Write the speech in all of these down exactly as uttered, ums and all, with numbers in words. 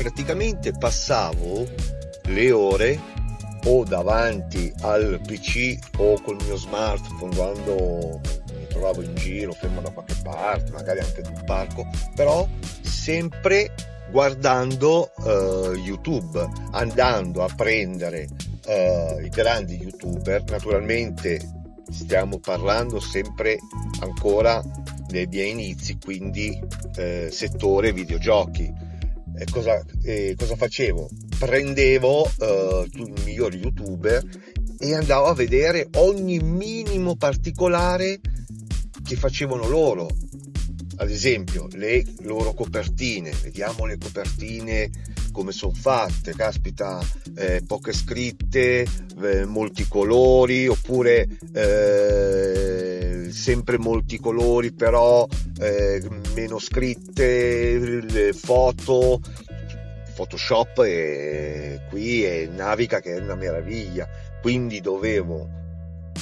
praticamente passavo le ore o davanti al P C o col mio smartphone quando mi trovavo in giro, fermo da qualche parte, magari anche in un parco, però sempre guardando uh, YouTube, andando a prendere uh, i grandi YouTuber. Naturalmente stiamo parlando sempre ancora dei miei inizi, quindi eh, settore videogiochi. Eh, cosa, eh, cosa facevo? Prendevo eh, i migliori YouTuber e andavo a vedere ogni minimo particolare che facevano loro. Ad esempio le loro copertine, vediamo le copertine come sono fatte, caspita, eh, poche scritte, eh, molti colori, oppure eh, sempre molti colori però eh, meno scritte, le foto, Photoshop è, qui è naviga che è una meraviglia, quindi dovevo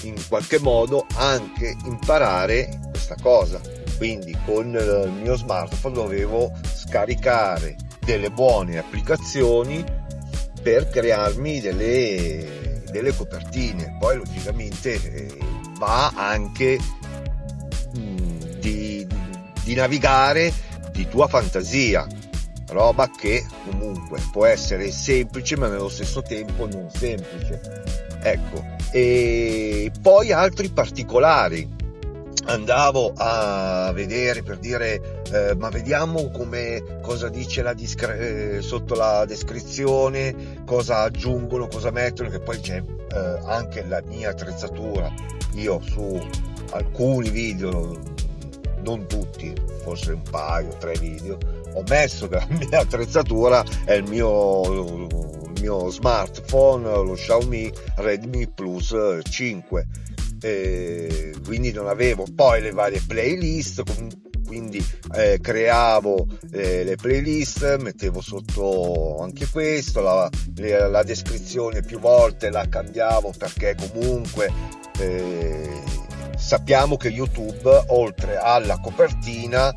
in qualche modo anche imparare questa cosa. Quindi con il mio smartphone dovevo scaricare delle buone applicazioni per crearmi delle, delle copertine. Poi logicamente va anche di, di navigare di tua fantasia, roba che comunque può essere semplice ma nello stesso tempo non semplice, ecco. E poi altri particolari, andavo a vedere per dire eh, ma vediamo come, cosa dice la discre- eh, sotto la descrizione, cosa aggiungono, cosa mettono, che poi c'è eh, anche la mia attrezzatura. Io su alcuni video, non tutti, forse un paio, tre video, ho messo che la mia attrezzatura è il mio, il mio smartphone, lo Xiaomi Redmi Plus cinque. Eh, quindi non avevo poi le varie playlist, quindi eh, creavo eh, le playlist, mettevo sotto anche questo, la, la descrizione più volte la cambiavo perché comunque eh, sappiamo che YouTube oltre alla copertina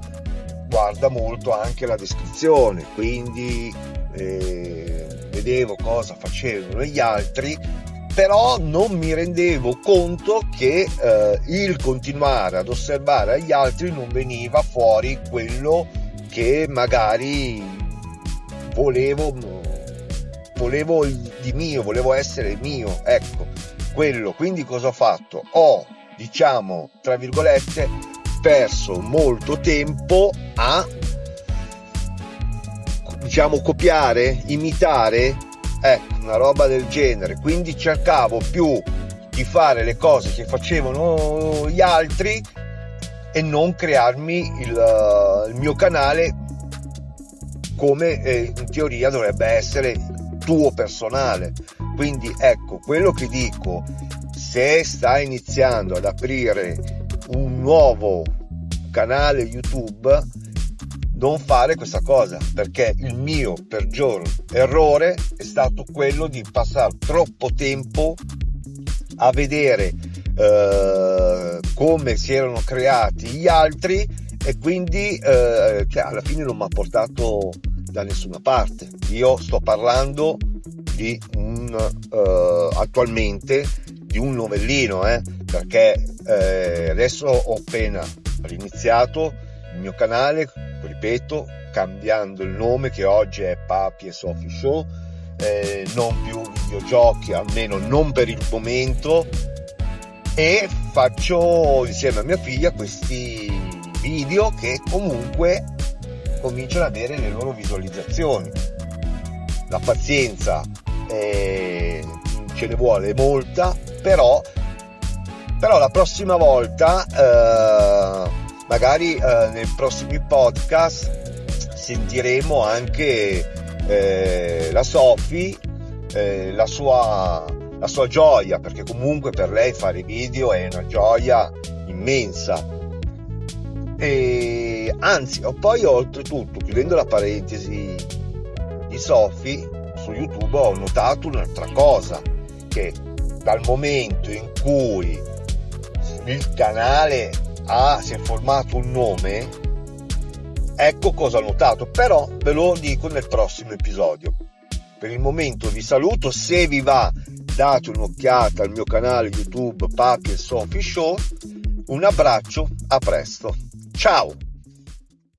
guarda molto anche la descrizione, quindi eh, vedevo cosa facevano gli altri, però non mi rendevo conto che eh, il continuare ad osservare agli altri non veniva fuori quello che magari volevo volevo di mio, volevo essere mio, ecco, quello. Quindi cosa ho fatto? Ho, diciamo, tra virgolette, perso molto tempo a, diciamo, copiare, imitare, ecco, una roba del genere. Quindi cercavo più di fare le cose che facevano gli altri e non crearmi il, il mio canale, come eh, in teoria dovrebbe essere tuo personale. Quindi ecco quello che dico, se stai iniziando ad aprire un nuovo canale YouTube, non fare questa cosa, perché il mio peggior errore è stato quello di passare troppo tempo a vedere eh, come si erano creati gli altri e quindi eh, cioè, alla fine non mi ha portato da nessuna parte. Io sto parlando di un eh, attualmente di un novellino, eh, perché eh, adesso ho appena riniziato il mio canale, ripeto, cambiando il nome, che oggi è Papi e Sophie Show, eh, non più videogiochi, almeno non per il momento, e faccio insieme a mia figlia questi video che comunque cominciano ad avere le loro visualizzazioni. La pazienza eh, ce ne vuole molta, però però la prossima volta eh, magari eh, nei prossimi podcast sentiremo anche eh, la Sophie, eh, la sua, la sua gioia, perché comunque per lei fare video è una gioia immensa. E anzi, poi oltretutto, chiudendo la parentesi di Sophie, su YouTube ho notato un'altra cosa, che dal momento in cui il canale Ah, si è formato un nome, Ecco cosa ho notato, però ve lo dico nel prossimo episodio. Per il momento vi saluto, se vi va date un'occhiata al mio canale YouTube Papi e Sophie Show. Un abbraccio, a presto, ciao!